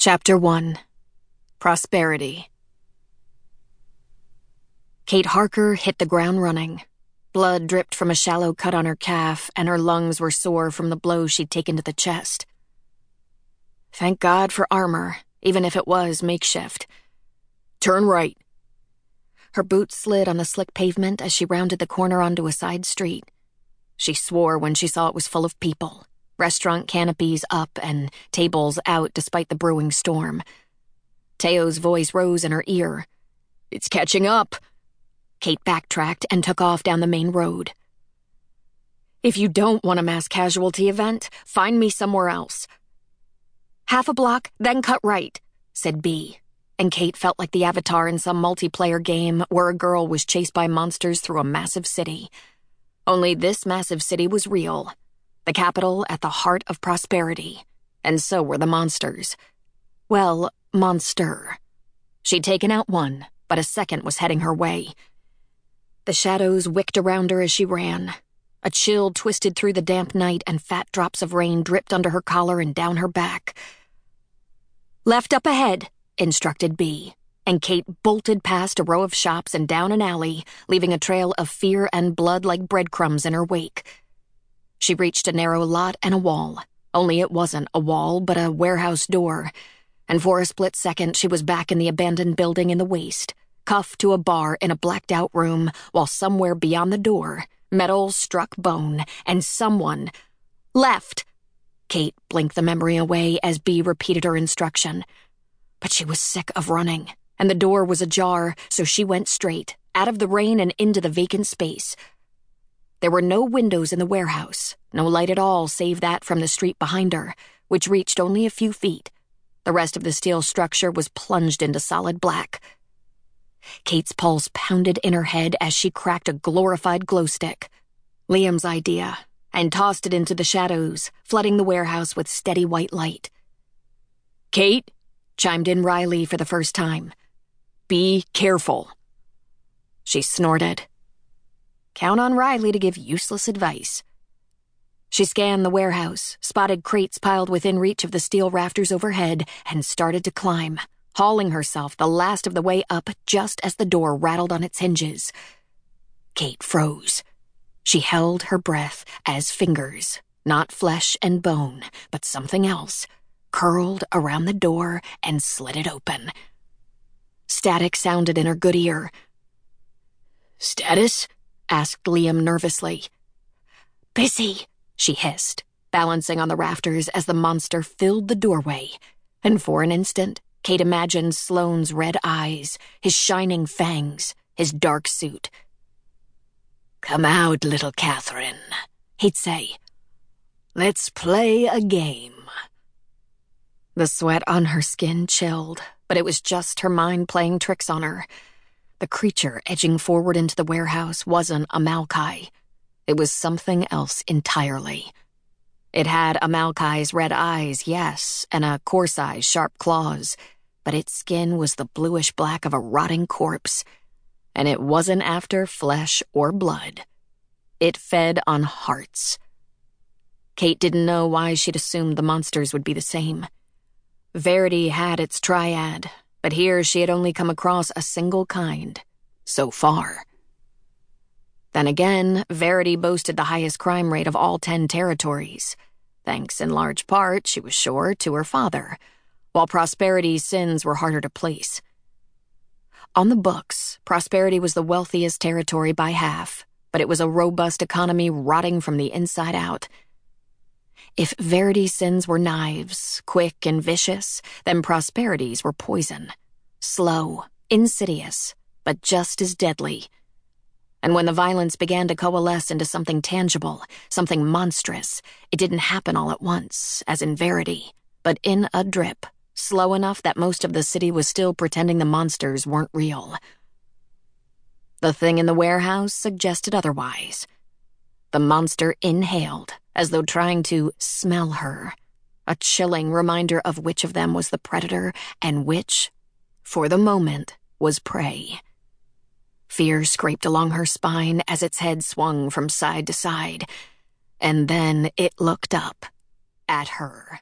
Chapter 1. Prosperity. Kate Harker hit the ground running. Blood dripped from a shallow cut on her calf, and her lungs were sore from the blow she'd taken to the chest. Thank God for armor, even if it was makeshift. Turn right. Her boots slid on the slick pavement as she rounded the corner onto a side street. She swore when she saw it was full of people. Restaurant canopies up and tables out despite the brewing storm. Teo's voice rose in her ear. It's catching up. Kate backtracked and took off down the main road. If you don't want a mass casualty event, find me somewhere else. Half a block, then cut right, said Bea, and Kate felt like the avatar in some multiplayer game where a girl was chased by monsters through a massive city. Only this massive city was real. The capital at the heart of prosperity, and so were the monsters. Well, monster. She'd taken out one, but a second was heading her way. The shadows wicked around her as she ran. A chill twisted through the damp night, and fat drops of rain dripped under her collar and down her back. Left up ahead, instructed Bea, and Kate bolted past a row of shops and down an alley, leaving a trail of fear and blood like breadcrumbs in her wake. She reached a narrow lot and a wall, only it wasn't a wall but a warehouse door, and for a split second she was back in the abandoned building in the waste, cuffed to a bar in a blacked-out room, while somewhere beyond the door, metal struck bone, and someone left. Kate blinked the memory away as Bea repeated her instruction. But she was sick of running, and the door was ajar, so she went straight, out of the rain and into the vacant space. There were no windows in the warehouse, no light at all save that from the street behind her, which reached only a few feet. The rest of the steel structure was plunged into solid black. Kate's pulse pounded in her head as she cracked a glorified glow stick, Liam's idea, and tossed it into the shadows, flooding the warehouse with steady white light. Kate, chimed in Riley for the first time. Be careful. She snorted. Count on Riley to give useless advice. She scanned the warehouse, spotted crates piled within reach of the steel rafters overhead, and started to climb, hauling herself the last of the way up just as the door rattled on its hinges. Kate froze. She held her breath as fingers, not flesh and bone, but something else, curled around the door and slid it open. Static sounded in her good ear. Status? Asked Liam nervously. Busy, she hissed, balancing on the rafters as the monster filled the doorway. And for an instant, Kate imagined Sloane's red eyes, his shining fangs, his dark suit. Come out, little Catherine, he'd say. Let's play a game. The sweat on her skin chilled, but it was just her mind playing tricks on her. The creature edging forward into the warehouse wasn't a Malkai. It was something else entirely. It had a Malkai's red eyes, yes, and a Corsai's sharp claws, but its skin was the bluish-black of a rotting corpse, and it wasn't after flesh or blood. It fed on hearts. Kate didn't know why she'd assumed the monsters would be the same. Verity had its triad, but here she had only come across a single kind, so far. Then again, Verity boasted the highest crime rate of all 10 territories, thanks in large part, she was sure, to her father, while Prosperity's sins were harder to place. On the books, Prosperity was the wealthiest territory by half, but it was a robust economy rotting from the inside out. If Verity's sins were knives, quick and vicious, then Prosperity's were poison. Slow, insidious, but just as deadly. And when the violence began to coalesce into something tangible, something monstrous, it didn't happen all at once, as in Verity, but in a drip, slow enough that most of the city was still pretending the monsters weren't real. The thing in the warehouse suggested otherwise. The monster inhaled, as though trying to smell her, a chilling reminder of which of them was the predator and which, for the moment, was prey. Fear scraped along her spine as its head swung from side to side, and then it looked up at her.